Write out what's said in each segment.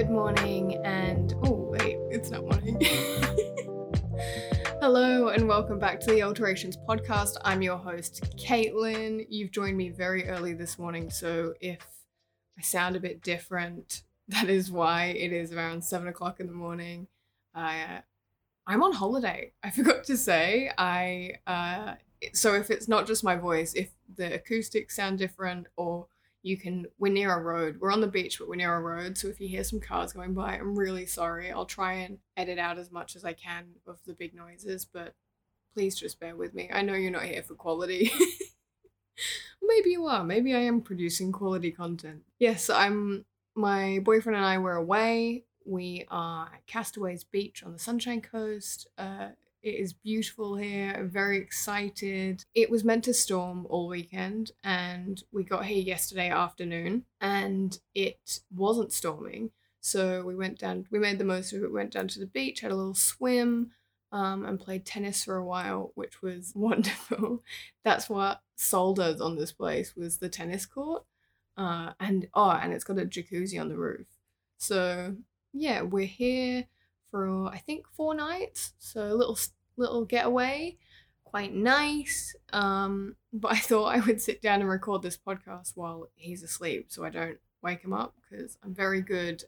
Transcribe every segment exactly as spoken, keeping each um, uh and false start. good morning and... Oh, wait, it's not morning. Hello and welcome back to the Alterations podcast. I'm your host, Caitlin. You've joined me very early this morning, so if I sound a bit different, that is why. It is around seven o'clock in the morning. Uh, I'm on holiday. I forgot to say. I uh, so if it's not just my voice, if the acoustics sound different or... You can, we're near a road. We're on the beach, but we're near a road. So if you hear some cars going by, I'm really sorry. I'll try and edit out as much as I can of the big noises, but please just bear with me. I know you're not here for quality. Maybe you are. Maybe I am producing quality content. Yes, I'm, my boyfriend and I were away. We are at Castaways Beach on the Sunshine Coast. Uh, It is beautiful here. I'm very excited. It was meant to storm all weekend and we got here yesterday afternoon and it wasn't storming. So we went down, we made the most of it, went down to the beach, had a little swim um, and played tennis for a while, which was wonderful. That's what sold us on this place was the tennis court. Uh, and oh, and it's got a jacuzzi on the roof. So yeah, we're here for I think four nights, so a little little getaway, quite nice. Um, but I thought I would sit down and record this podcast while he's asleep, so I don't wake him up because I'm very good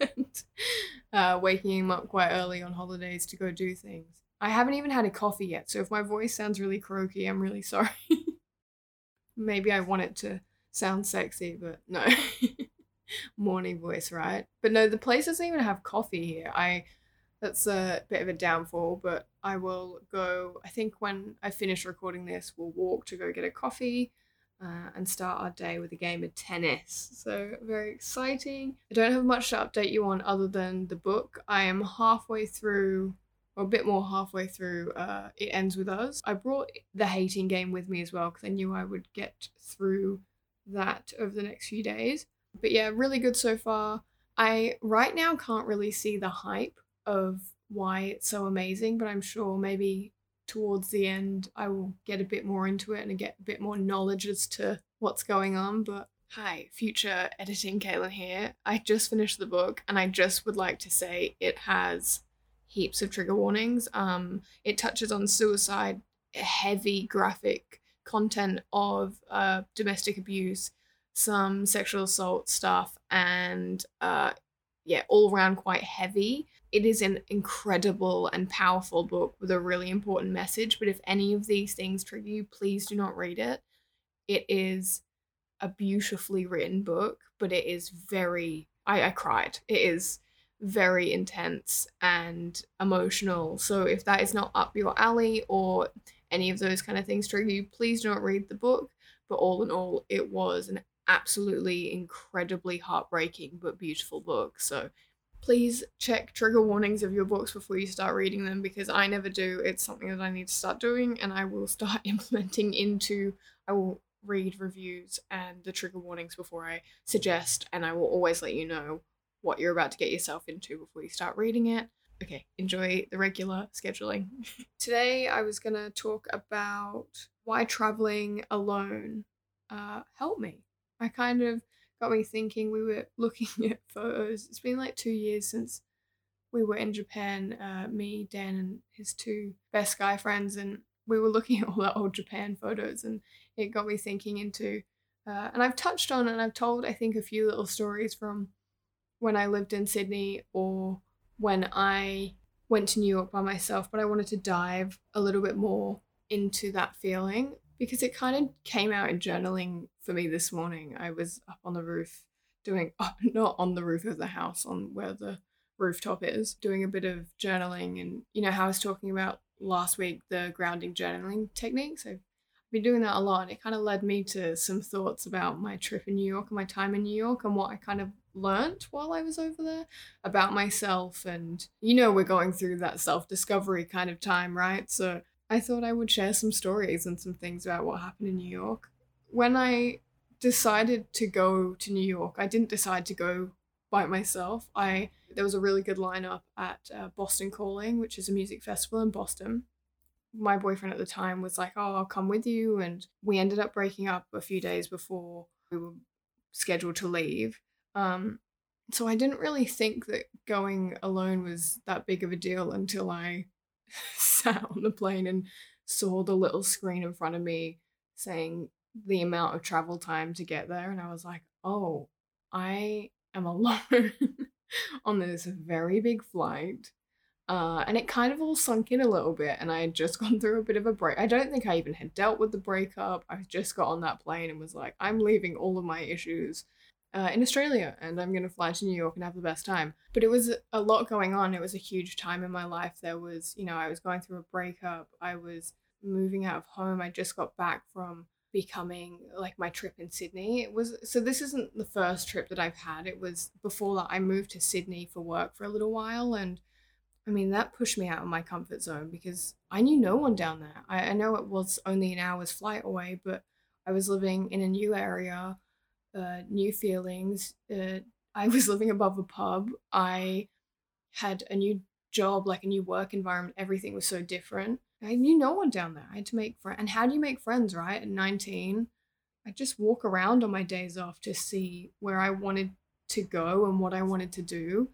at uh, waking him up quite early on holidays to go do things. I haven't even had a coffee yet, so if my voice sounds really croaky, I'm really sorry. Maybe I want it to sound sexy, but no. Morning voice, right? But no, the place doesn't even have coffee here. I that's a bit of a downfall, but I will go, I think when I finish recording this, we'll walk to go get a coffee uh, and start our day with a game of tennis. So very exciting. I don't have much to update you on other than the book. I am halfway through, or a bit more halfway through, uh, It Ends With Us. I brought The Hating Game with me as well because I knew I would get through that over the next few days. But yeah, really good so far. I right now can't really see the hype of why it's so amazing, but I'm sure maybe towards the end I will get a bit more into it and get a bit more knowledge as to what's going on. But hi, future editing Caitlin here. I just finished the book and I just would like to say it has heaps of trigger warnings. Um, it touches on suicide, heavy graphic content of uh, domestic abuse, some sexual assault stuff, and uh, yeah, all around quite heavy. It is an incredible and powerful book with a really important message, but if any of these things trigger you, please do not read it. It is a beautifully written book, but it is very, I, I cried. It is very intense and emotional. So if that is not up your alley or any of those kind of things trigger you, please do not read the book. But all in all, it was an absolutely incredibly heartbreaking but beautiful book. So please check trigger warnings of your books before you start reading them, because I never do. It's something that I need to start doing, and I will start implementing into, I will read reviews and the trigger warnings before I suggest, and I will always let you know what you're about to get yourself into before you start reading it. Okay, enjoy the regular scheduling. Today I was gonna talk about why traveling alone uh, helped me. I kind of got me thinking. We were looking at photos. It's been like two years since we were in Japan, uh, me, Dan, and his two best guy friends, and we were looking at all the old Japan photos, and it got me thinking into, uh, and I've touched on and I've told, I think, a few little stories from when I lived in Sydney or when I went to New York by myself, but I wanted to dive a little bit more into that feeling because it kind of came out in journaling for me this morning. I was up on the roof doing, oh, not on the roof of the house, on where the rooftop is, doing a bit of journaling. And you know how I was talking about last week, the grounding journaling techniques. So I've been doing that a lot, and it kind of led me to some thoughts about my trip in New York and my time in New York and what I kind of learnt while I was over there about myself. And you know, we're going through that self-discovery kind of time, right? So I thought I would share some stories and some things about what happened in New York. When I decided to go to New York, I didn't decide to go by myself. I there was a really good lineup at uh, Boston Calling, which is a music festival in Boston. My boyfriend at the time was like, oh, I'll come with you. And we ended up breaking up a few days before we were scheduled to leave. Um, So I didn't really think that going alone was that big of a deal until I sat on the plane and saw the little screen in front of me saying the amount of travel time to get there. And I was like, oh, I am alone on this very big flight. Uh, and it kind of all sunk in a little bit, and I had just gone through a bit of a break. I don't think I even had dealt with the breakup. I just got on that plane and was like, I'm leaving all of my issues uh, in Australia, and I'm going to fly to New York and have the best time. But it was a lot going on. It was a huge time in my life. There was, you know, I was going through a breakup. I was moving out of home. I just got back from becoming, like, my trip in Sydney. It was, so this isn't the first trip that I've had. It was before that I moved to Sydney for work for a little while, and I mean, that pushed me out of my comfort zone because I knew no one down there. I, I know it was only an hour's flight away, but I was living in a new area, uh, new feelings. Uh, I was living above a pub. I had a new job, like a new work environment. Everything was so different. I knew no one down there. I had to make friends. And how do you make friends, right? At nineteen, I just walk around on my days off to see where I wanted to go and what I wanted to do.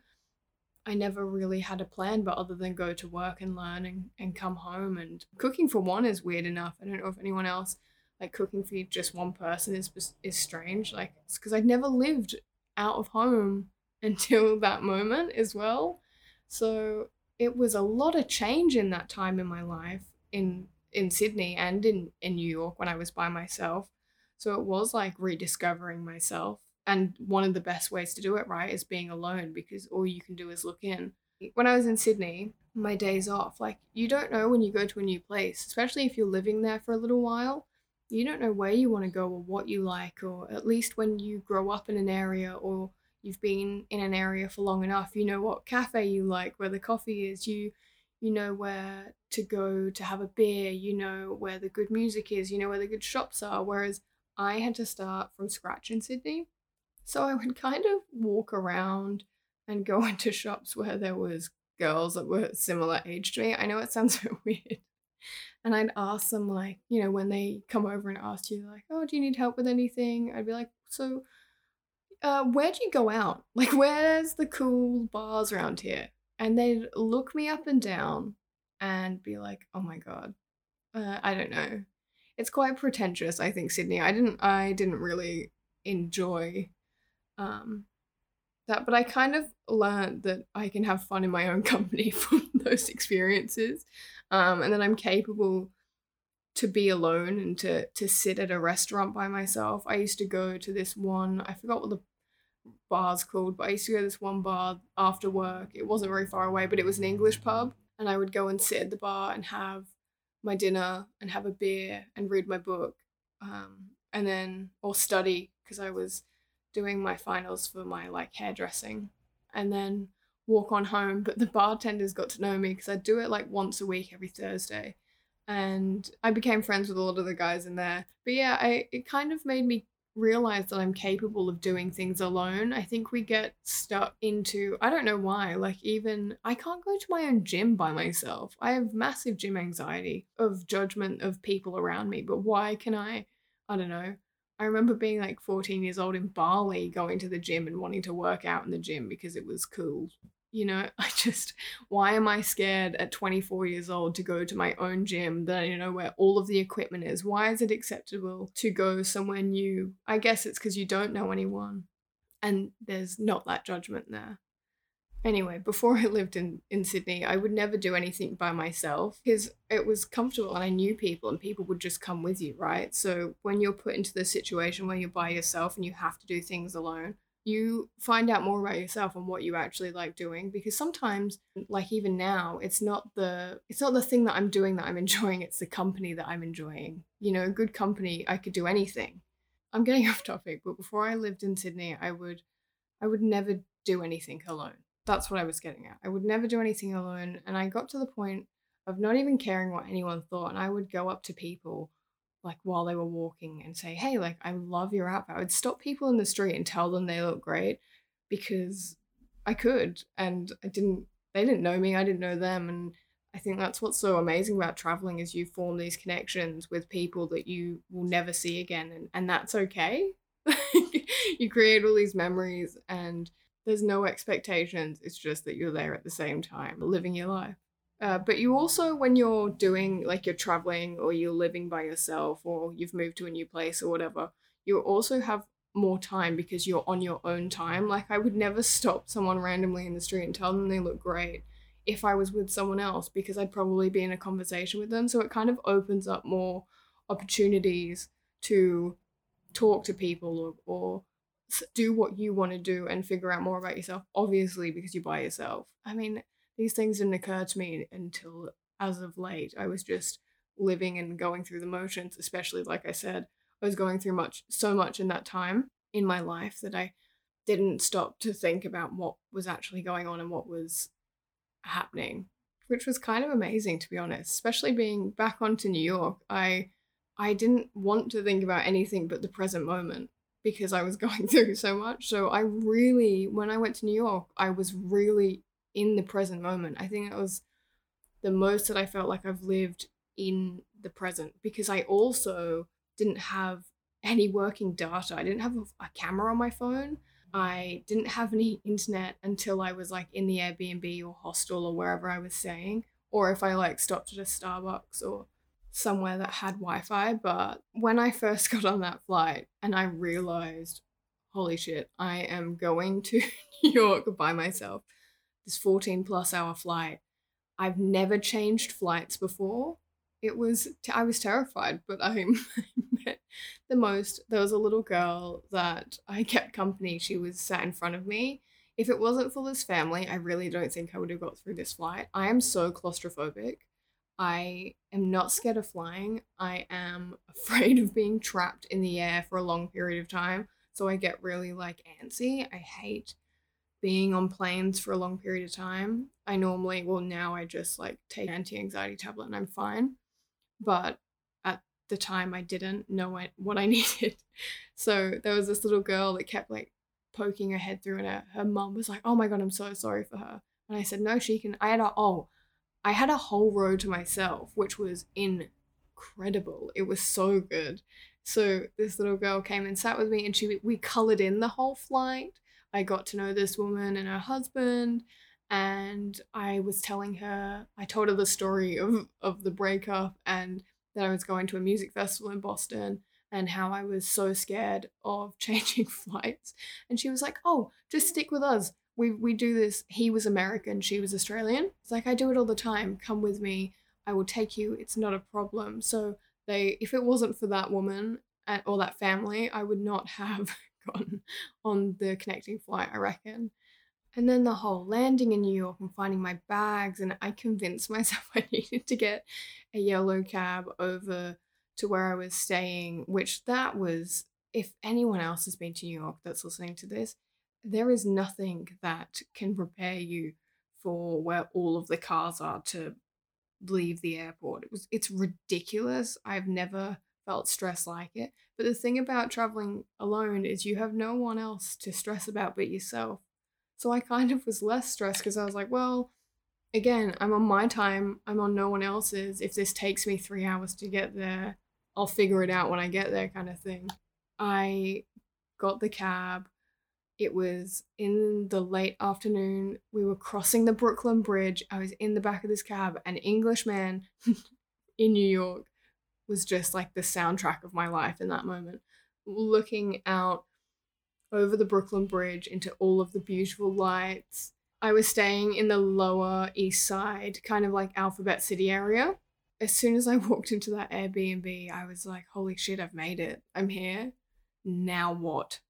I never really had a plan, but other than go to work and learn and, and come home. And cooking for one is weird enough. I don't know if anyone else, like, cooking for just one person is is strange. Like, it's because I'd never lived out of home until that moment as well. So it was a lot of change in that time in my life in, in Sydney and in, in New York when I was by myself. So it was like rediscovering myself. And one of the best ways to do it, right, is being alone, because all you can do is look in. When I was in Sydney, my days off, like, you don't know when you go to a new place, especially if you're living there for a little while. You don't know where you want to go or what you like, or at least when you grow up in an area or you've been in an area for long enough, you know what cafe you like, where the coffee is, you you know where to go to have a beer, you know where the good music is, you know where the good shops are. Whereas I had to start from scratch in Sydney. So I would kind of walk around and go into shops where there was girls that were similar age to me. I know it sounds so weird. And I'd ask them, like, you know, when they come over and ask you, like, oh, do you need help with anything? I'd be like, so uh, where do you go out? Like, where's the cool bars around here? And they'd look me up and down and be like, oh, my God, uh, I don't know. It's quite pretentious, I think, Sydney. I didn't I didn't really enjoy Um, that, but I kind of learned that I can have fun in my own company from those experiences, um, and that I'm capable to be alone and to to sit at a restaurant by myself. I used to go to this one, I forgot what the bar's called, but I used to go to this one bar after work. It wasn't very far away, but it was an English pub, and I would go and sit at the bar and have my dinner and have a beer and read my book, um, and then, or study, because I was doing my finals for my, like, hairdressing, and then walk on home. But the bartenders got to know me because I do it like once a week every Thursday, and I became friends with a lot of the guys in there. But yeah, I it kind of made me realize that I'm capable of doing things alone. I think we get stuck into, I don't know why, like, even I can't go to my own gym by myself. I have massive gym anxiety of judgment of people around me, but why can I, I don't know. I remember being like fourteen years old in Bali, going to the gym and wanting to work out in the gym because it was cool. You know, I just, why am I scared at twenty-four years old to go to my own gym that I know where all of the equipment is? Why is it acceptable to go somewhere new? I guess it's because you don't know anyone and there's not that judgment there. Anyway, before I lived in, in Sydney, I would never do anything by myself because it was comfortable and I knew people and people would just come with you, right? So when you're put into the situation where you're by yourself and you have to do things alone, you find out more about yourself and what you actually like doing, because sometimes, like, even now, it's not the it's not the thing that I'm doing that I'm enjoying, it's the company that I'm enjoying. You know, good company, I could do anything. I'm getting off topic, but before I lived in Sydney, I would I would never do anything alone. That's what I was getting at. I would never do anything alone. And I got to the point of not even caring what anyone thought. And I would go up to people, like, while they were walking and say, hey, like, I love your outfit. I would stop people in the street and tell them they look great because I could. And I didn't, they didn't know me. I didn't know them. And I think that's what's so amazing about traveling is you form these connections with people that you will never see again. And, and that's okay. You create all these memories and There's no expectations. It's just that you're there at the same time living your life. Uh, but you also, when you're doing, like you're traveling or you're living by yourself or you've moved to a new place or whatever, you also have more time because you're on your own time. Like I would never stop someone randomly in the street and tell them they look great if I was with someone else, because I'd probably be in a conversation with them. So it kind of opens up more opportunities to talk to people or, or do what you want to do and figure out more about yourself, obviously, because you're by yourself. I mean, these things didn't occur to me until as of late. I was just living and going through the motions, especially, like I said, I was going through much, so much in that time in my life that I didn't stop to think about what was actually going on and what was happening, which was kind of amazing, to be honest, especially being back onto New York. I, I didn't want to think about anything but the present moment because I was going through so much. So I really, when I went to New York, I was really in the present moment. I think it was the most that I felt like I've lived in the present, because I also didn't have any working data. I didn't have a, a camera on my phone. I didn't have any internet until I was like in the Airbnb or hostel or wherever I was staying, or if I like stopped at a Starbucks or somewhere that had Wi-Fi. But when I first got on that flight and I realized, holy shit, I am going to New York by myself, this fourteen plus hour flight. I've never changed flights before. It was, t- I was terrified, but I, I met the most, there was a little girl that I kept company. She was sat in front of me. If it wasn't for this family, I really don't think I would have got through this flight. I am so claustrophobic. I am not scared of flying. I am afraid of being trapped in the air for a long period of time. So I get really like antsy. I hate being on planes for a long period of time. I normally, well now I just like take an anti-anxiety tablet and I'm fine. But at the time I didn't know what I needed. So there was this little girl that kept like poking her head through and her, her mum was like, oh my God, I'm so sorry for her. And I said, no, she can, I had a, oh, I had a whole row to myself, which was incredible. It was so good. So this little girl came and sat with me and she, we colored in the whole flight. I got to know this woman and her husband, and I was telling her, I told her the story of, of the breakup and that I was going to a music festival in Boston and how I was so scared of changing flights. And she was like, oh, just stick with us. We we do this. He was American. She was Australian. It's like, I do it all the time. Come with me. I will take you. It's not a problem. So they, if it wasn't for that woman or that family, I would not have gone on the connecting flight, I reckon. And then the whole landing in New York and finding my bags, and I convinced myself I needed to get a yellow cab over to where I was staying, which that was, if anyone else has been to New York that's listening to this, there is nothing that can prepare you for where all of the cars are to leave the airport. It was, it's ridiculous. I've never felt stress like it. But the thing about traveling alone is you have no one else to stress about but yourself. So I kind of was less stressed because I was like, well, again, I'm on my time. I'm on no one else's. If this takes me three hours to get there, I'll figure it out when I get there, kind of thing. I got the cab. It was in the late afternoon. We were crossing the Brooklyn Bridge. I was in the back of this cab. An Englishman in New York was just like the soundtrack of my life in that moment, looking out over the Brooklyn Bridge into all of the beautiful lights. I was staying in the Lower East Side, kind of like Alphabet City area. As soon as I walked into that Airbnb, I was like, holy shit, I've made it. I'm here. Now what?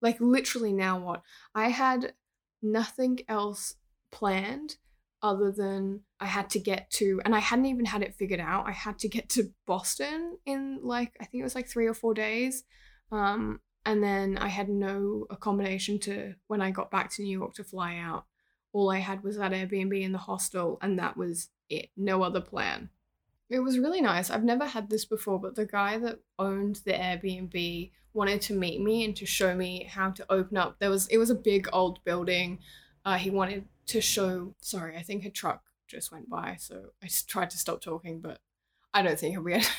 Like literally now what? I had nothing else planned other than I had to get to, and I hadn't even had it figured out, I had to get to Boston in like, I think it was like three or four days. Um, and then I had no accommodation to, when I got back to New York to fly out, all I had was that Airbnb in the hostel, and that was it, no other plan. It was really nice. I've never had this before, but the guy that owned the Airbnb wanted to meet me and to show me how to open up. There was, it was a big old building. Uh, he wanted to show, sorry, I think a truck just went by, so I tried to stop talking, but I don't think I'll be able to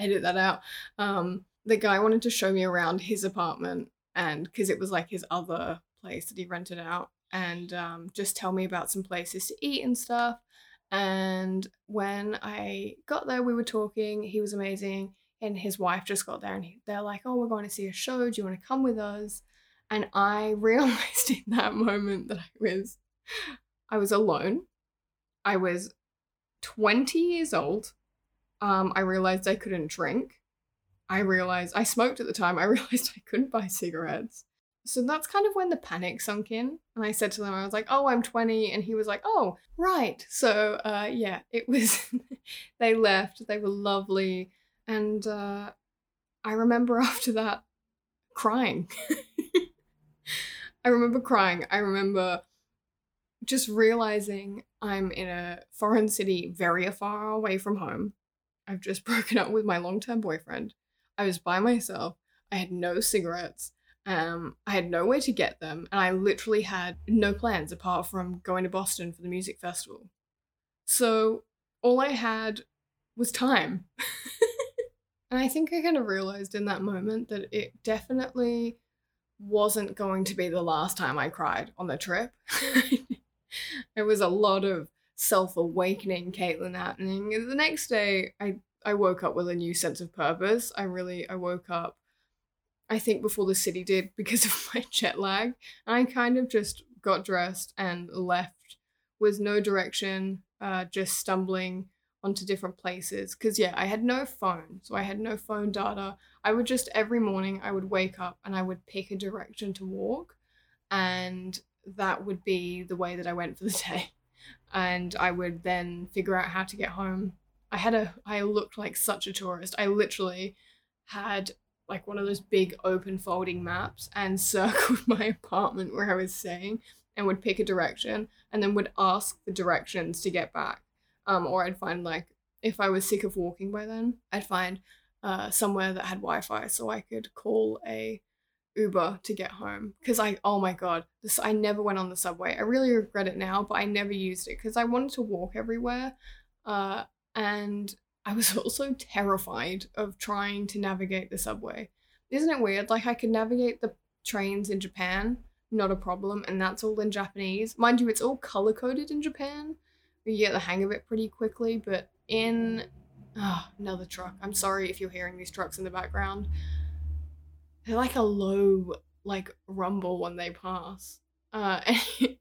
edit that out. Um, the guy wanted to show me around his apartment, and because it was like his other place that he rented out, and um, just tell me about some places to eat and stuff. And when I got there, we were talking. He was amazing. And his wife just got there and he, they're like, oh, we're going to see a show. Do you want to come with us? And I realized in that moment that I was, I was alone. I was twenty years old. Um, I realized I couldn't drink. I realized I smoked at the time. I realized I couldn't buy cigarettes. So that's kind of when the panic sunk in. And I said to them, I was like, oh, I'm twenty. And he was like, oh, right. So uh, yeah, it was, they left, they were lovely. And uh, I remember after that crying. I remember crying. I remember just realizing I'm in a foreign city very far away from home. I've just broken up with my long-term boyfriend. I was by myself. I had no cigarettes. Um, I had nowhere to get them, and I literally had no plans apart from going to Boston for the music festival. So all I had was time. And I think I kind of realized in that moment that it definitely wasn't going to be the last time I cried on the trip. There was a lot of self-awakening Caitlin happening. And the next day, I, I woke up with a new sense of purpose. I really, I woke up, I think, before the city did because of my jet lag. And I kind of just got dressed and left with no direction, uh, just stumbling onto different places. Because yeah, I had no phone. So I had no phone data. I would just, every morning I would wake up and I would pick a direction to walk. And that would be the way that I went for the day. And I would then figure out how to get home. I had a, I looked like such a tourist. I literally had like one of those big open folding maps and circled my apartment where I was staying and would pick a direction and then would ask for directions to get back. Um, or I'd find, like, if I was sick of walking by then, I'd find uh, somewhere that had Wi-Fi so I could call a Uber to get home. Because I, oh my God, this, I never went on the subway. I really regret it now, but I never used it because I wanted to walk everywhere. Uh, and I was also terrified of trying to navigate the subway. Isn't it weird? Like, I could navigate the trains in Japan, not a problem, and that's all in Japanese. Mind you, it's all color-coded in Japan. You get the hang of it pretty quickly, but in oh, another truck. I'm sorry if you're hearing these trucks in the background. They're like a low, like, rumble when they pass. Uh,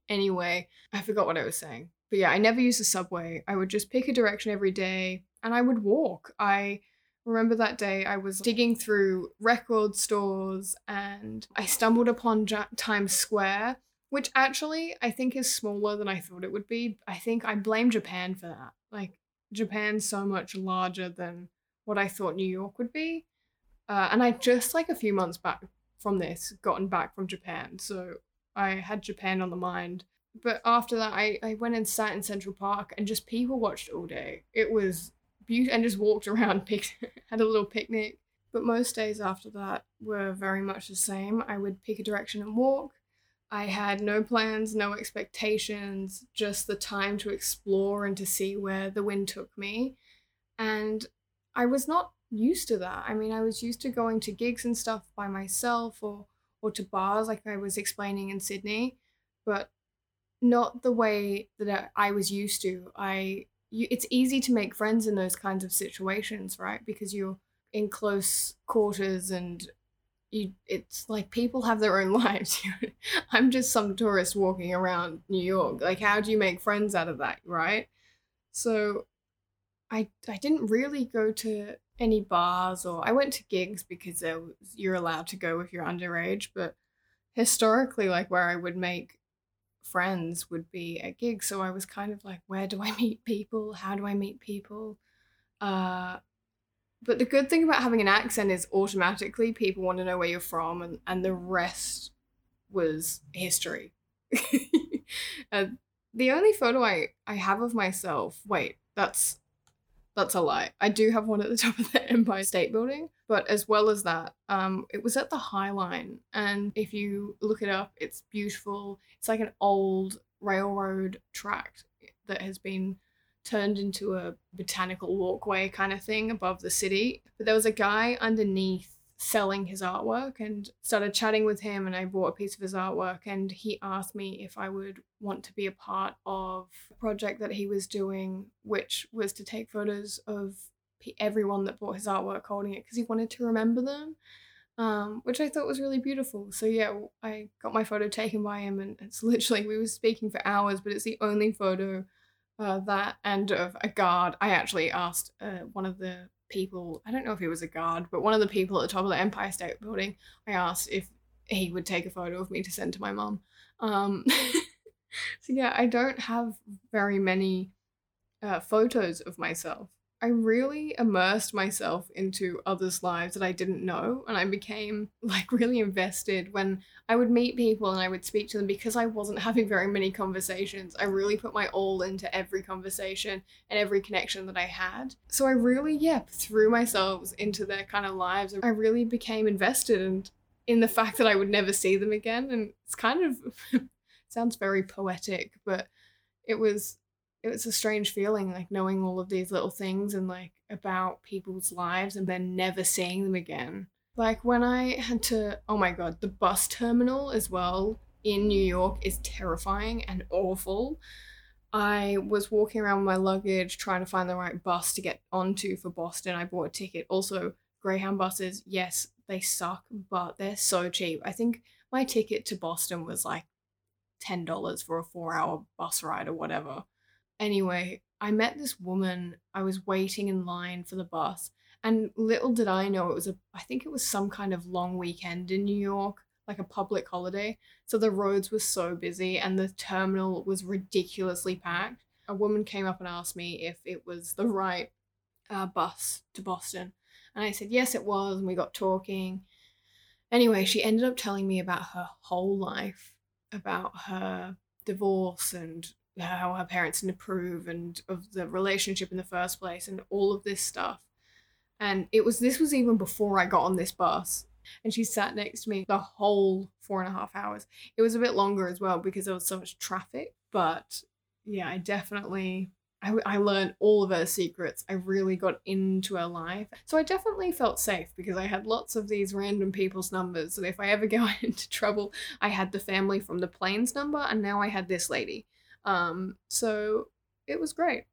anyway, I forgot what I was saying. But yeah, I never used the subway. I would just pick a direction every day and I would walk. I remember that day I was digging through record stores and I stumbled upon ja- Times Square, which actually I think is smaller than I thought it would be. I think I blame Japan for that. Like, Japan's so much larger than what I thought New York would be. Uh, and I just, like, a few months back from this, gotten back from Japan. So I had Japan on the mind. But after that, I, I went and sat in Central Park and just people watched all day. It was beautiful and just walked around, picked, had a little picnic. But most days after that were very much the same. I would pick a direction and walk. I had no plans, no expectations, just the time to explore and to see where the wind took me. And I was not used to that. I mean, I was used to going to gigs and stuff by myself or, or to bars, like I was explaining in Sydney, but not the way that I was used to. I, you, it's easy to make friends in those kinds of situations, right? Because you're in close quarters and You, it's like people have their own lives. I'm just some tourist walking around New York. Like, how do you make friends out of that, right? So I I didn't really go to any bars, or I went to gigs because there was, you're allowed to go if you're underage. But historically, like, where I would make friends would be at gigs. So I was kind of like, where do I meet people? How do I meet people? Uh But the good thing about having an accent is automatically people want to know where you're from, and, and the rest was history. uh, the only photo I, I have of myself, wait, that's that's a lie. I do have one at the top of the Empire State Building, but as well as that, um, it was at the High Line. And if you look it up, it's beautiful. It's like an old railroad track that has been turned into a botanical walkway kind of thing above the city. But there was a guy underneath selling his artwork, and started chatting with him, and I bought a piece of his artwork, and he asked me if I would want to be a part of a project that he was doing, which was to take photos of everyone that bought his artwork holding it, because he wanted to remember them, um, which I thought was really beautiful. So yeah, I got my photo taken by him, and it's literally, we were speaking for hours, but it's the only photo uh, that and of a guard. I actually asked uh, one of the people, I don't know if he was a guard, but one of the people at the top of the Empire State Building, I asked if he would take a photo of me to send to my mum. Um, so yeah, I don't have very many uh, photos of myself. I really immersed myself into others' lives that I didn't know, and I became like really invested when I would meet people and I would speak to them, because I wasn't having very many conversations. I really put my all into every conversation and every connection that I had. So I really, yeah, threw myself into their kind of lives. I really became invested in, in the fact that I would never see them again. And it's kind of, it sounds very poetic, but it was... it was a strange feeling, like knowing all of these little things and like about people's lives and then never seeing them again. Like when I had to, oh my God, the bus terminal as well in New York is terrifying and awful. I was walking around with my luggage trying to find the right bus to get onto for Boston. I bought a ticket. Also, Greyhound buses, yes, they suck, but they're so cheap. I think my ticket to Boston was like ten dollars for a four hour bus ride or whatever. Anyway, I met this woman. I was waiting in line for the bus, and little did I know it was a, I think it was some kind of long weekend in New York, like a public holiday. So the roads were so busy and the terminal was ridiculously packed. A woman came up and asked me if it was the right uh, bus to Boston. And I said, yes, it was. And we got talking. Anyway, she ended up telling me about her whole life, about her divorce and how her parents didn't approve, and of the relationship in the first place, and all of this stuff. And it was this was even before I got on this bus, and she sat next to me the whole four and a half hours. It was a bit longer as well because there was so much traffic, but yeah, I definitely I, I learned all of her secrets. I really got into her life, so I definitely felt safe because I had lots of these random people's numbers, so if I ever got into trouble, I had the family from the plane's number, and now I had this lady. Um, so it was great.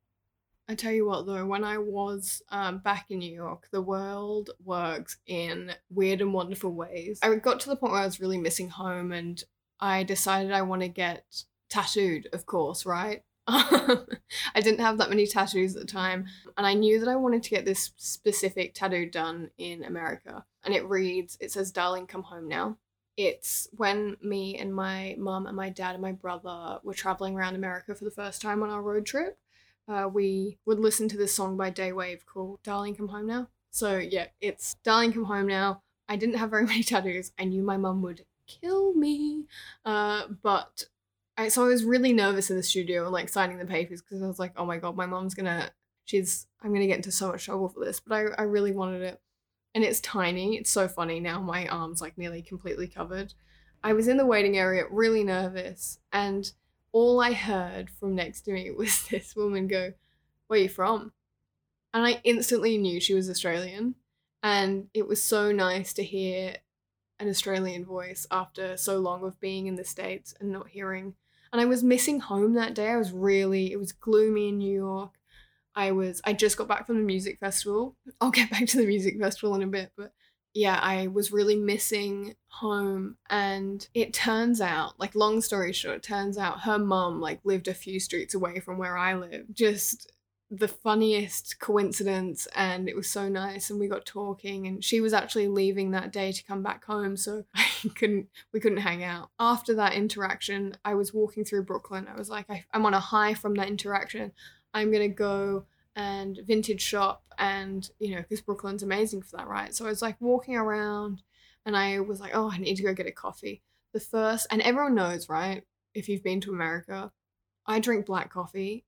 I tell you what though, when I was um, back in New York, the world works in weird and wonderful ways. I got to the point where I was really missing home, and I decided I want to get tattooed, of course, right? I didn't have that many tattoos at the time, and I knew that I wanted to get this specific tattoo done in America. And it reads, it says, "Darling, come home now." It's when me and my mum and my dad and my brother were traveling around America for the first time on our road trip. Uh, we would listen to this song by Daywave called "Darling Come Home Now." So yeah, it's "Darling Come Home Now." I didn't have very many tattoos. I knew my mum would kill me. Uh, but I, so I was really nervous in the studio, like signing the papers, because I was like, oh my God, my mum's gonna, she's, I'm gonna get into so much trouble for this. But I, I really wanted it. And it's tiny. It's so funny. Now my arm's like nearly completely covered. I was in the waiting area, really nervous. And all I heard from next to me was this woman go, "Where are you from?" And I instantly knew she was Australian. And it was so nice to hear an Australian voice after so long of being in the States and not hearing. And I was missing home that day. I was really, it was gloomy in New York. I was, I just got back from the music festival. I'll get back to the music festival in a bit, but yeah, I was really missing home. And it turns out, like long story short, it turns out her mum like lived a few streets away from where I live. Just the funniest coincidence, and it was so nice, and we got talking, and she was actually leaving that day to come back home, so I couldn't, we couldn't hang out. After that interaction, I was walking through Brooklyn. I was like, I, I'm on a high from that interaction. I'm going to go and vintage shop, and, you know, because Brooklyn's amazing for that, right? So I was like walking around, and I was like, oh, I need to go get a coffee. The first, and everyone knows, right? If you've been to America, I drink black coffee.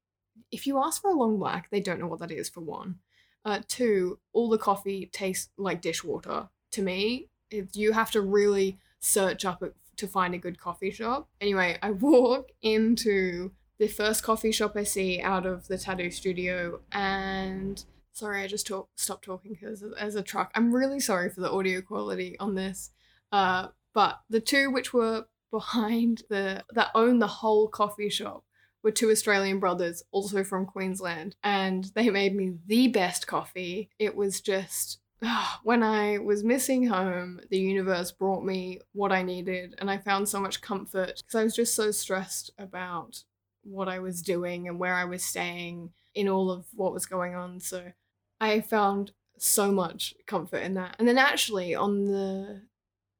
If you ask for a long black, they don't know what that is, for one. Uh, two, all the coffee tastes like dishwater. To me, if you have to really search up to find a good coffee shop. Anyway, I walk into the first coffee shop I see out of the tattoo studio, and Sorry, I just talk, stopped talking because as a truck. I'm really sorry for the audio quality on this. Uh, but the two which were behind the that owned the whole coffee shop were two Australian brothers, also from Queensland, and they made me the best coffee. It was just, oh, when I was missing home, the universe brought me what I needed, and I found so much comfort because I was just so stressed about what I was doing and where I was staying in all of what was going on. So I found so much comfort in that. And then actually on the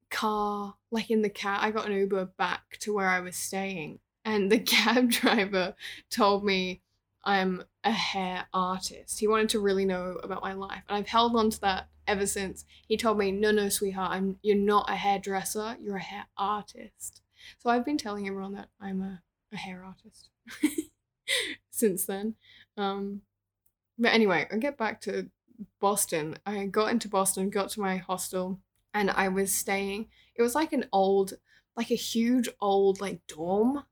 car, like in the cab, I got an Uber back to where I was staying, and the cab driver told me I'm a hair artist. He wanted to really know about my life, and I've held on to that ever since. He told me, no, no, sweetheart, I'm, you're not a hairdresser, you're a hair artist. So I've been telling everyone that I'm a, a hair artist since then. Um, but anyway, I'll get back to Boston. I got into Boston, got to my hostel, and I was staying. It was like an old, like a huge old like dorm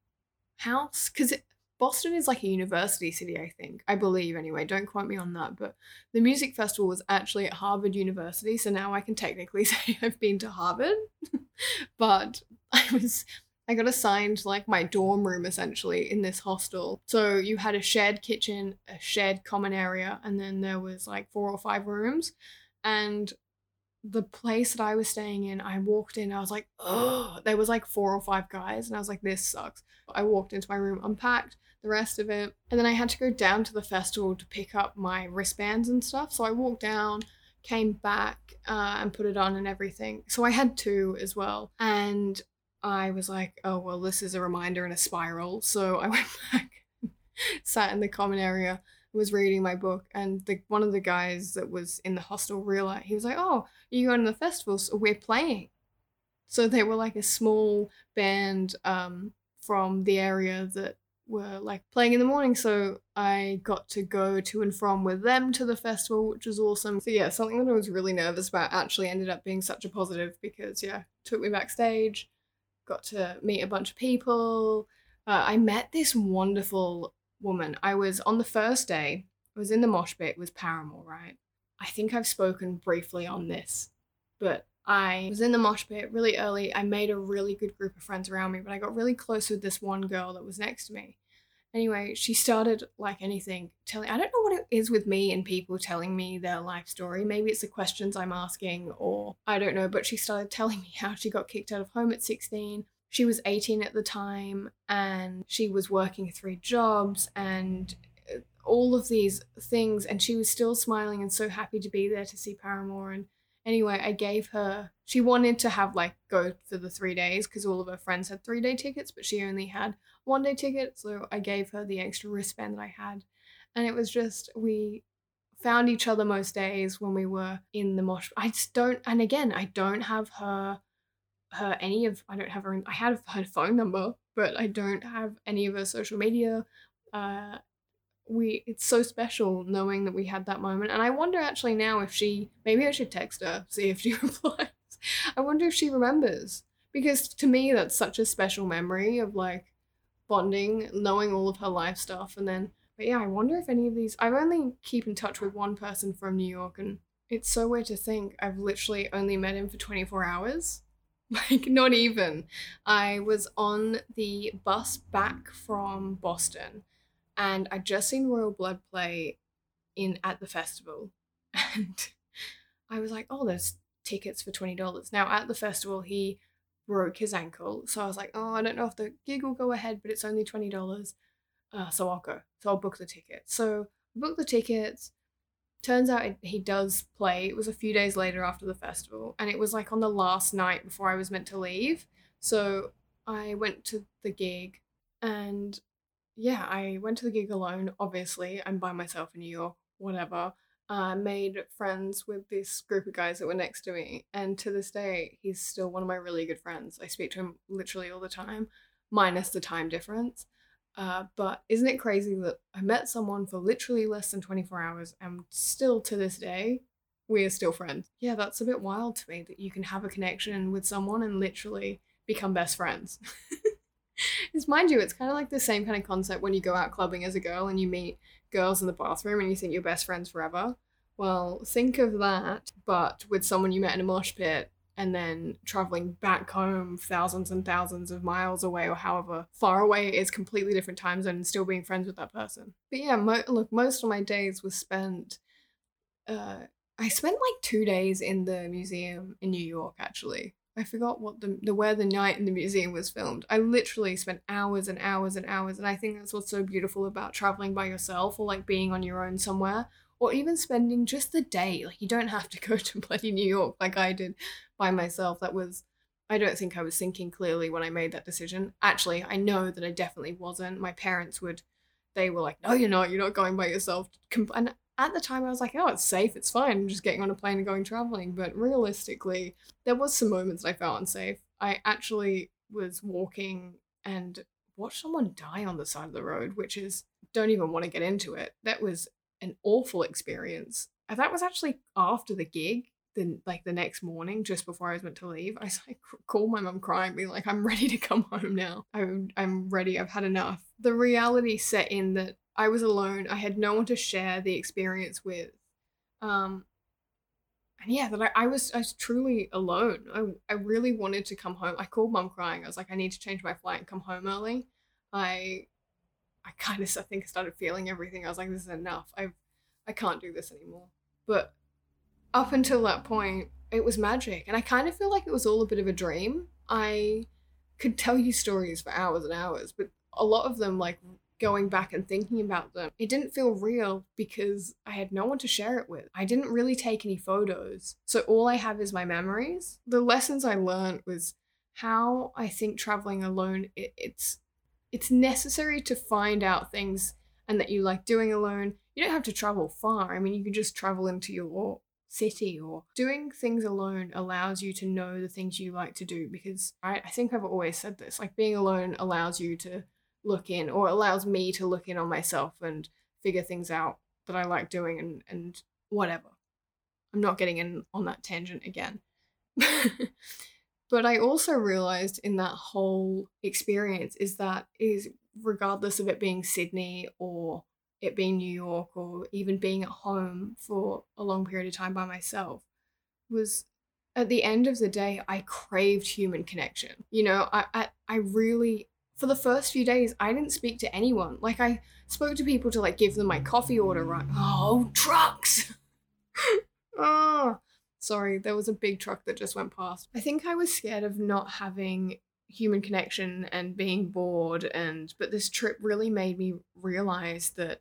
house, because Boston is like a university city, I think. I believe anyway, don't quote me on that. But the music festival was actually at Harvard University, so now I can technically say I've been to Harvard. But I was... I got assigned like my dorm room essentially in this hostel. So you had a shared kitchen, a shared common area, and then there was like four or five rooms. And the place that I was staying in, I walked in, I was like, oh, there was like four or five guys. And I was like, this sucks. I walked into my room, unpacked the rest of it. And then I had to go down to the festival to pick up my wristbands and stuff. So I walked down, came back uh, and put it on and everything. So I had two as well. And I was like, oh, well, this is a reminder in a spiral. So I went back, sat in the common area, was reading my book, and the, one of the guys that was in the hostel realized, he was like, oh, you're going to the festival, so we're playing. So they were like a small band um, from the area that were like playing in the morning. So I got to go to and from with them to the festival, which was awesome. So yeah, something that I was really nervous about actually ended up being such a positive because, yeah, took me backstage. Got to meet a bunch of people. Uh, I met this wonderful woman. I was on the first day, I was in the mosh pit with Paramore, right? I think I've spoken briefly on this, but I was in the mosh pit really early. I made a really good group of friends around me, but I got really close with this one girl that was next to me. Anyway, she started like anything telling, I don't know what it is with me and people telling me their life story. Maybe it's the questions I'm asking, or I don't know, but she started telling me how she got kicked out of home at sixteen. She was eighteen at the time and she was working three jobs and all of these things. And she was still smiling and so happy to be there to see Paramore. And anyway, I gave her, she wanted to have like go for the three days because all of her friends had three day tickets, but she only had one day ticket, so I gave her the extra wristband that I had. And it was just, we found each other most days when we were in the mosh. I just don't, and again, I don't have her her any of I don't have her I have her phone number, but I don't have any of her social media. Uh we it's so special knowing that we had that moment. And I wonder actually now if she, maybe I should text her, see if she replies. I wonder if she remembers, because to me that's such a special memory of like bonding, knowing all of her life stuff. And then, but yeah, I wonder if any of these, I only keep in touch with one person from New York, and it's so weird to think I've literally only met him for twenty-four hours. Like, not even. I was on the bus back from Boston and I'd just seen Royal Blood play in at the festival, and I was like, oh, there's tickets for twenty dollars. Now at the festival he broke his ankle, so I was like, oh, I don't know if the gig will go ahead, but it's only twenty dollars, uh, so I'll go, so I'll book the ticket. So I booked the tickets, turns out it, he does play. It was a few days later after the festival, and it was like on the last night before I was meant to leave. So I went to the gig, and yeah, I went to the gig alone, obviously, I'm by myself in New York, whatever. I uh, made friends with this group of guys that were next to me, and to this day he's still one of my really good friends. I speak to him literally all the time, minus the time difference. Uh, but isn't it crazy that I met someone for literally less than twenty-four hours and still to this day we are still friends? Yeah, that's a bit wild to me that you can have a connection with someone and literally become best friends. It's, mind you, it's kind of like the same kind of concept when you go out clubbing as a girl and you meet girls in the bathroom and you think you're best friends forever. Well, think of that, but with someone you met in a mosh pit and then traveling back home thousands and thousands of miles away or however far away is, completely different time zone, and still being friends with that person. But yeah, mo- look, most of my days was spent... Uh, I spent like two days in the museum in New York, actually. I forgot what the, the where the night in the museum was filmed. I literally spent hours and hours and hours, and I think that's what's so beautiful about traveling by yourself, or like being on your own somewhere, or even spending just the day. Like, you don't have to go to bloody New York like I did by myself. That was, I don't think I was thinking clearly when I made that decision. Actually, I know that I definitely wasn't. My parents would, they were like, no, you're not, you're not going by yourself. And at the time I was like, oh, it's safe, it's fine, I'm just getting on a plane and going traveling. But realistically, there was some moments I felt unsafe. I actually was walking and watched someone die on the side of the road, which is, don't even want to get into it. That was an awful experience. And that was actually after the gig, then like the next morning, just before I was meant to leave. I like called my mum crying, being like, I'm ready to come home now. I'm, I'm ready, I've had enough. The reality set in that I was alone. I had no one to share the experience with. Um, and yeah, that I, I was I was truly alone. I, I really wanted to come home. I called mum crying. I was like, I need to change my flight and come home early. I I kind of, I think I started feeling everything. I was like, this is enough. I I can't do this anymore. But up until that point, it was magic. And I kind of feel like it was all a bit of a dream. I could tell you stories for hours and hours, but a lot of them, like, going back and thinking about them, it didn't feel real because I had no one to share it with. I didn't really take any photos. So all I have is my memories. The lessons I learned was how I think traveling alone, it, it's it's necessary to find out things and that you like doing alone. You don't have to travel far. I mean, you can just travel into your city, or doing things alone allows you to know the things you like to do, because I, I think I've always said this, like being alone allows you to look in, or allows me to look in on myself and figure things out that I like doing and, and whatever. I'm not getting in on that tangent again. But I also realized in that whole experience is that is regardless of it being Sydney or it being New York or even being at home for a long period of time by myself, was at the end of the day, I craved human connection. You know, I I, I really... For the first few days, I didn't speak to anyone. Like, I spoke to people to, like, give them my coffee order, right? Oh, trucks! Oh, sorry, there was a big truck that just went past. I think I was scared of not having human connection and being bored, and but this trip really made me realize that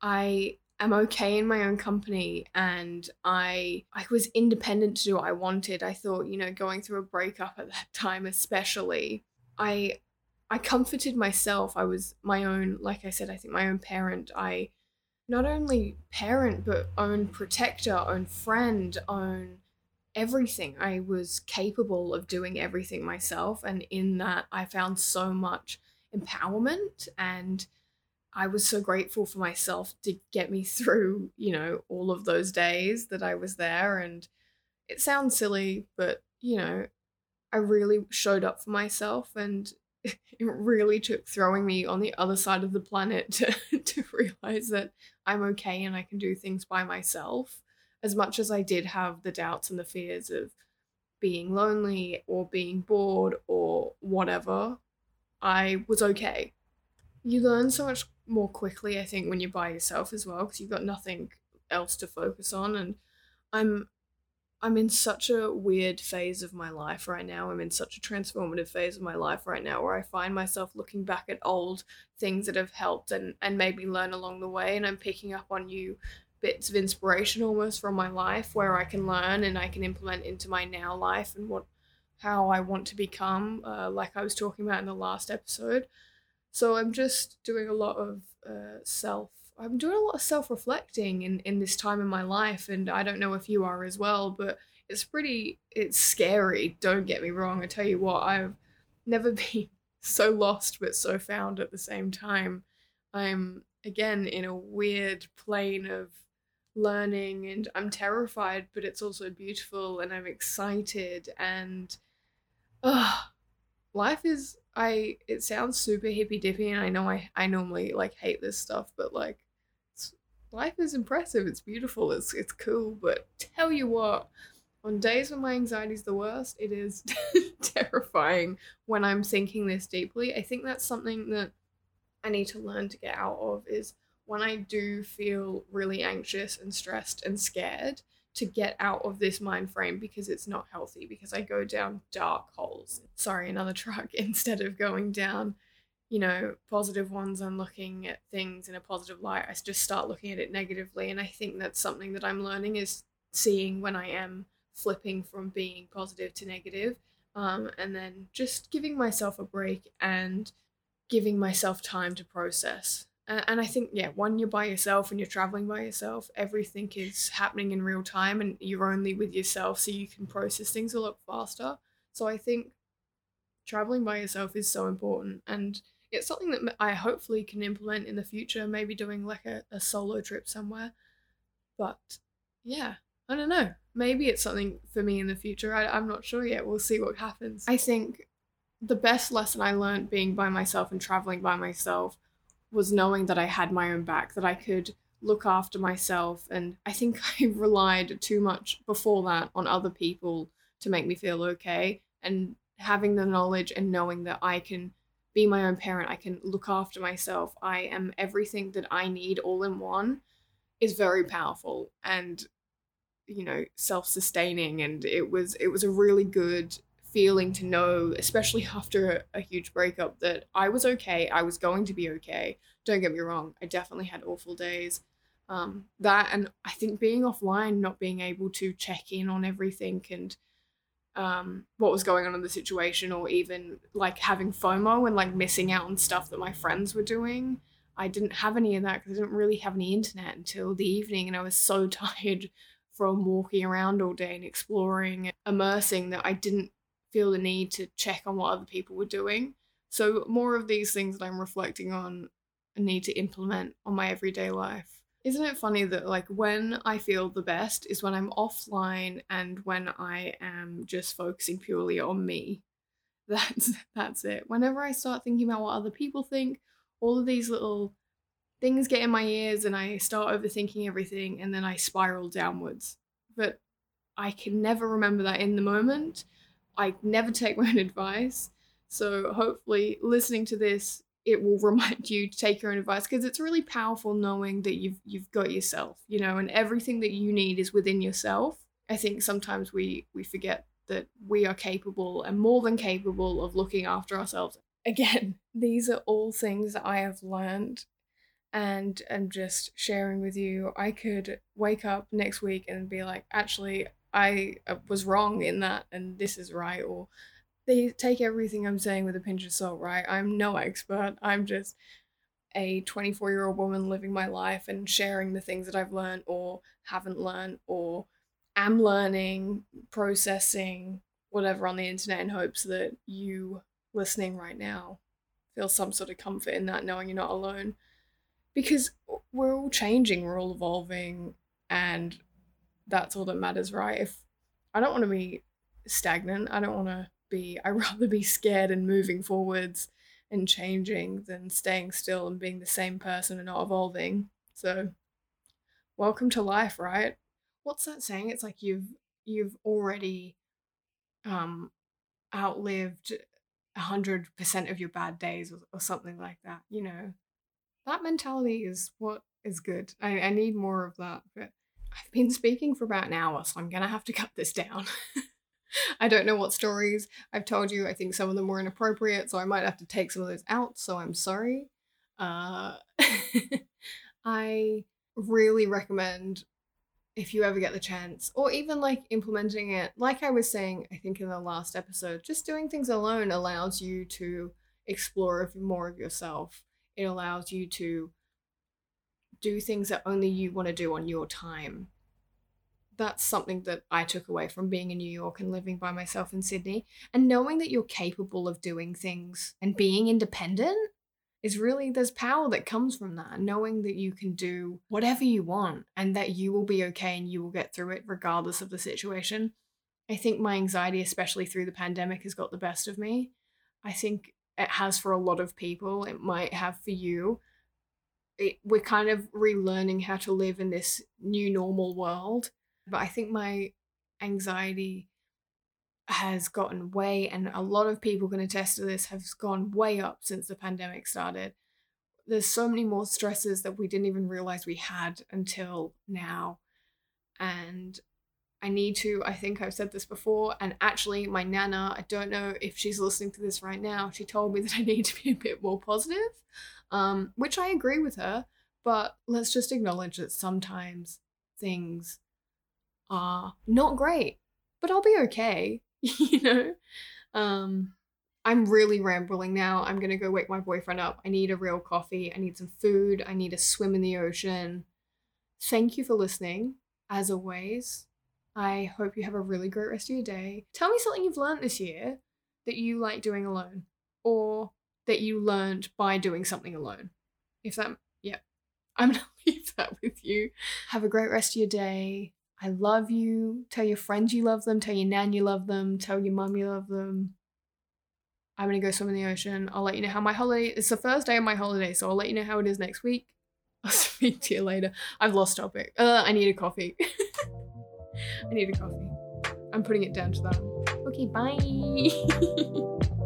I am okay in my own company, and I I was independent to do what I wanted. I thought, you know, going through a breakup at that time especially, I... I comforted myself. I was my own, like I said, I think my own parent. I not only parent, but own protector, own friend, own everything. I was capable of doing everything myself. And in that, I found so much empowerment, and I was so grateful for myself to get me through, you know, all of those days that I was there. And it sounds silly, but, you know, I really showed up for myself, and it really took throwing me on the other side of the planet to, to realize that I'm okay and I can do things by myself. As much as I did have the doubts and the fears of being lonely or being bored or whatever, I was okay. You learn so much more quickly, I think, when you're by yourself as well, because you've got nothing else to focus on. And I'm I'm in such a weird phase of my life right now. I'm in such a transformative phase of my life right now where I find myself looking back at old things that have helped and, and made me learn along the way. And I'm picking up on new bits of inspiration almost from my life where I can learn and I can implement into my now life and what how I want to become, uh, like I was talking about in the last episode. So I'm just doing a lot of uh, self I'm doing a lot of self-reflecting in, in this time in my life, and I don't know if you are as well, but it's pretty, it's scary, don't get me wrong. I tell you what, I've never been so lost but so found at the same time. I'm, again, in a weird plane of learning, and I'm terrified, but it's also beautiful, and I'm excited, and uh, life is, I, it sounds super hippy-dippy, and I know I, I normally, like, hate this stuff, but, like, life is impressive. It's beautiful. It's it's cool. But tell you what, on days when my anxiety's the worst, it is terrifying when I'm thinking this deeply. I think that's something that I need to learn to get out of, is when I do feel really anxious and stressed and scared, to get out of this mind frame, because it's not healthy, because I go down dark holes. Sorry, another truck. Instead of going down, you know, positive ones and looking at things in a positive light, I just start looking at it negatively. And I think that's something that I'm learning, is seeing when I am flipping from being positive to negative, um, and then just giving myself a break and giving myself time to process. And I think, yeah, when you're by yourself and you're traveling by yourself, everything is happening in real time and you're only with yourself, so you can process things a lot faster. So I think traveling by yourself is so important, and it's something that I hopefully can implement in the future, maybe doing like a, a solo trip somewhere. But yeah, I don't know. Maybe it's something for me in the future. I, I'm not sure yet. We'll see what happens. I think the best lesson I learned being by myself and traveling by myself was knowing that I had my own back, that I could look after myself. And I think I relied too much before that on other people to make me feel okay. And having the knowledge and knowing that I can be my own parent, I can look after myself, I am everything that I need all in one, is very powerful and, you know, self-sustaining. And it was it was a really good feeling to know, especially after a, a huge breakup, that I was okay. I was going to be okay. Don't get me wrong, I definitely had awful days. Um, that, and I think being offline, not being able to check in on everything and um, what was going on in the situation, or even like having FOMO and like missing out on stuff that my friends were doing. I didn't have any of that because I didn't really have any internet until the evening, and I was so tired from walking around all day and exploring and immersing that I didn't feel the need to check on what other people were doing. So more of these things that I'm reflecting on and need to implement on my everyday life. Isn't it funny that like when I feel the best is when I'm offline and when I am just focusing purely on me. That's that's it. Whenever I start thinking about what other people think, all of these little things get in my ears and I start overthinking everything, and then I spiral downwards. But I can never remember that in the moment. I never take my own advice. So hopefully listening to this, it will remind you to take your own advice, because it's really powerful knowing that you've you've got yourself, you know, and everything that you need is within yourself. I think sometimes we, we forget that we are capable and more than capable of looking after ourselves. Again, these are all things that I have learned and am just sharing with you. I could wake up next week and be like, actually, I was wrong in that and this is right, or they take everything I'm saying with a pinch of salt, right? I'm no expert. I'm just a twenty-four-year-old woman living my life and sharing the things that I've learned or haven't learned or am learning, processing, whatever on the internet, in hopes that you listening right now feel some sort of comfort in that, knowing you're not alone. Because we're all changing, we're all evolving, and that's all that matters, right? If I don't want to be stagnant, I don't want to be, I'd rather be scared and moving forwards and changing than staying still and being the same person and not evolving. So welcome to life, right? What's that saying? It's like you've you've already um outlived one hundred percent of your bad days, or, or something like that, you know. That mentality is what is good. I, I need more of that, but I've been speaking for about an hour, so I'm going to have to cut this down. I don't know what stories I've told you. I think some of them were inappropriate, so I might have to take some of those out, so I'm sorry. Uh, I really recommend, if you ever get the chance, or even like implementing it, like I was saying, I think in the last episode, just doing things alone allows you to explore more of yourself. It allows you to do things that only you want to do on your time. That's something that I took away from being in New York and living by myself in Sydney. And knowing that you're capable of doing things and being independent is really, there's power that comes from that. Knowing that you can do whatever you want and that you will be okay and you will get through it regardless of the situation. I think my anxiety, especially through the pandemic, has got the best of me. I think it has for a lot of people. It might have for you. it, we're kind of relearning how to live in this new normal world. But I think my anxiety has gotten way, and a lot of people can attest to this, has gone way up since the pandemic started. There's so many more stresses that we didn't even realize we had until now. And I need to, I think I've said this before, and actually my Nana, I don't know if she's listening to this right now, she told me that I need to be a bit more positive, um, which I agree with her, but let's just acknowledge that sometimes things are not great, but I'll be okay, you know? Um, I'm really rambling now. I'm going to go wake my boyfriend up. I need a real coffee. I need some food. I need a swim in the ocean. Thank you for listening, as always. I hope you have a really great rest of your day. Tell me something you've learned this year that you like doing alone, or that you learned by doing something alone. If that, yeah, I'm going to leave that with you. Have a great rest of your day. I love you. Tell your friends you love them. Tell your nan you love them. Tell your mum you love them. I'm going to go swim in the ocean. I'll let you know how my holiday, it's the first day of my holiday, so I'll let you know how it is next week. I'll speak to you later. I've lost topic. Uh, I need a coffee. I need a coffee. I'm putting it down to that. Okay, bye.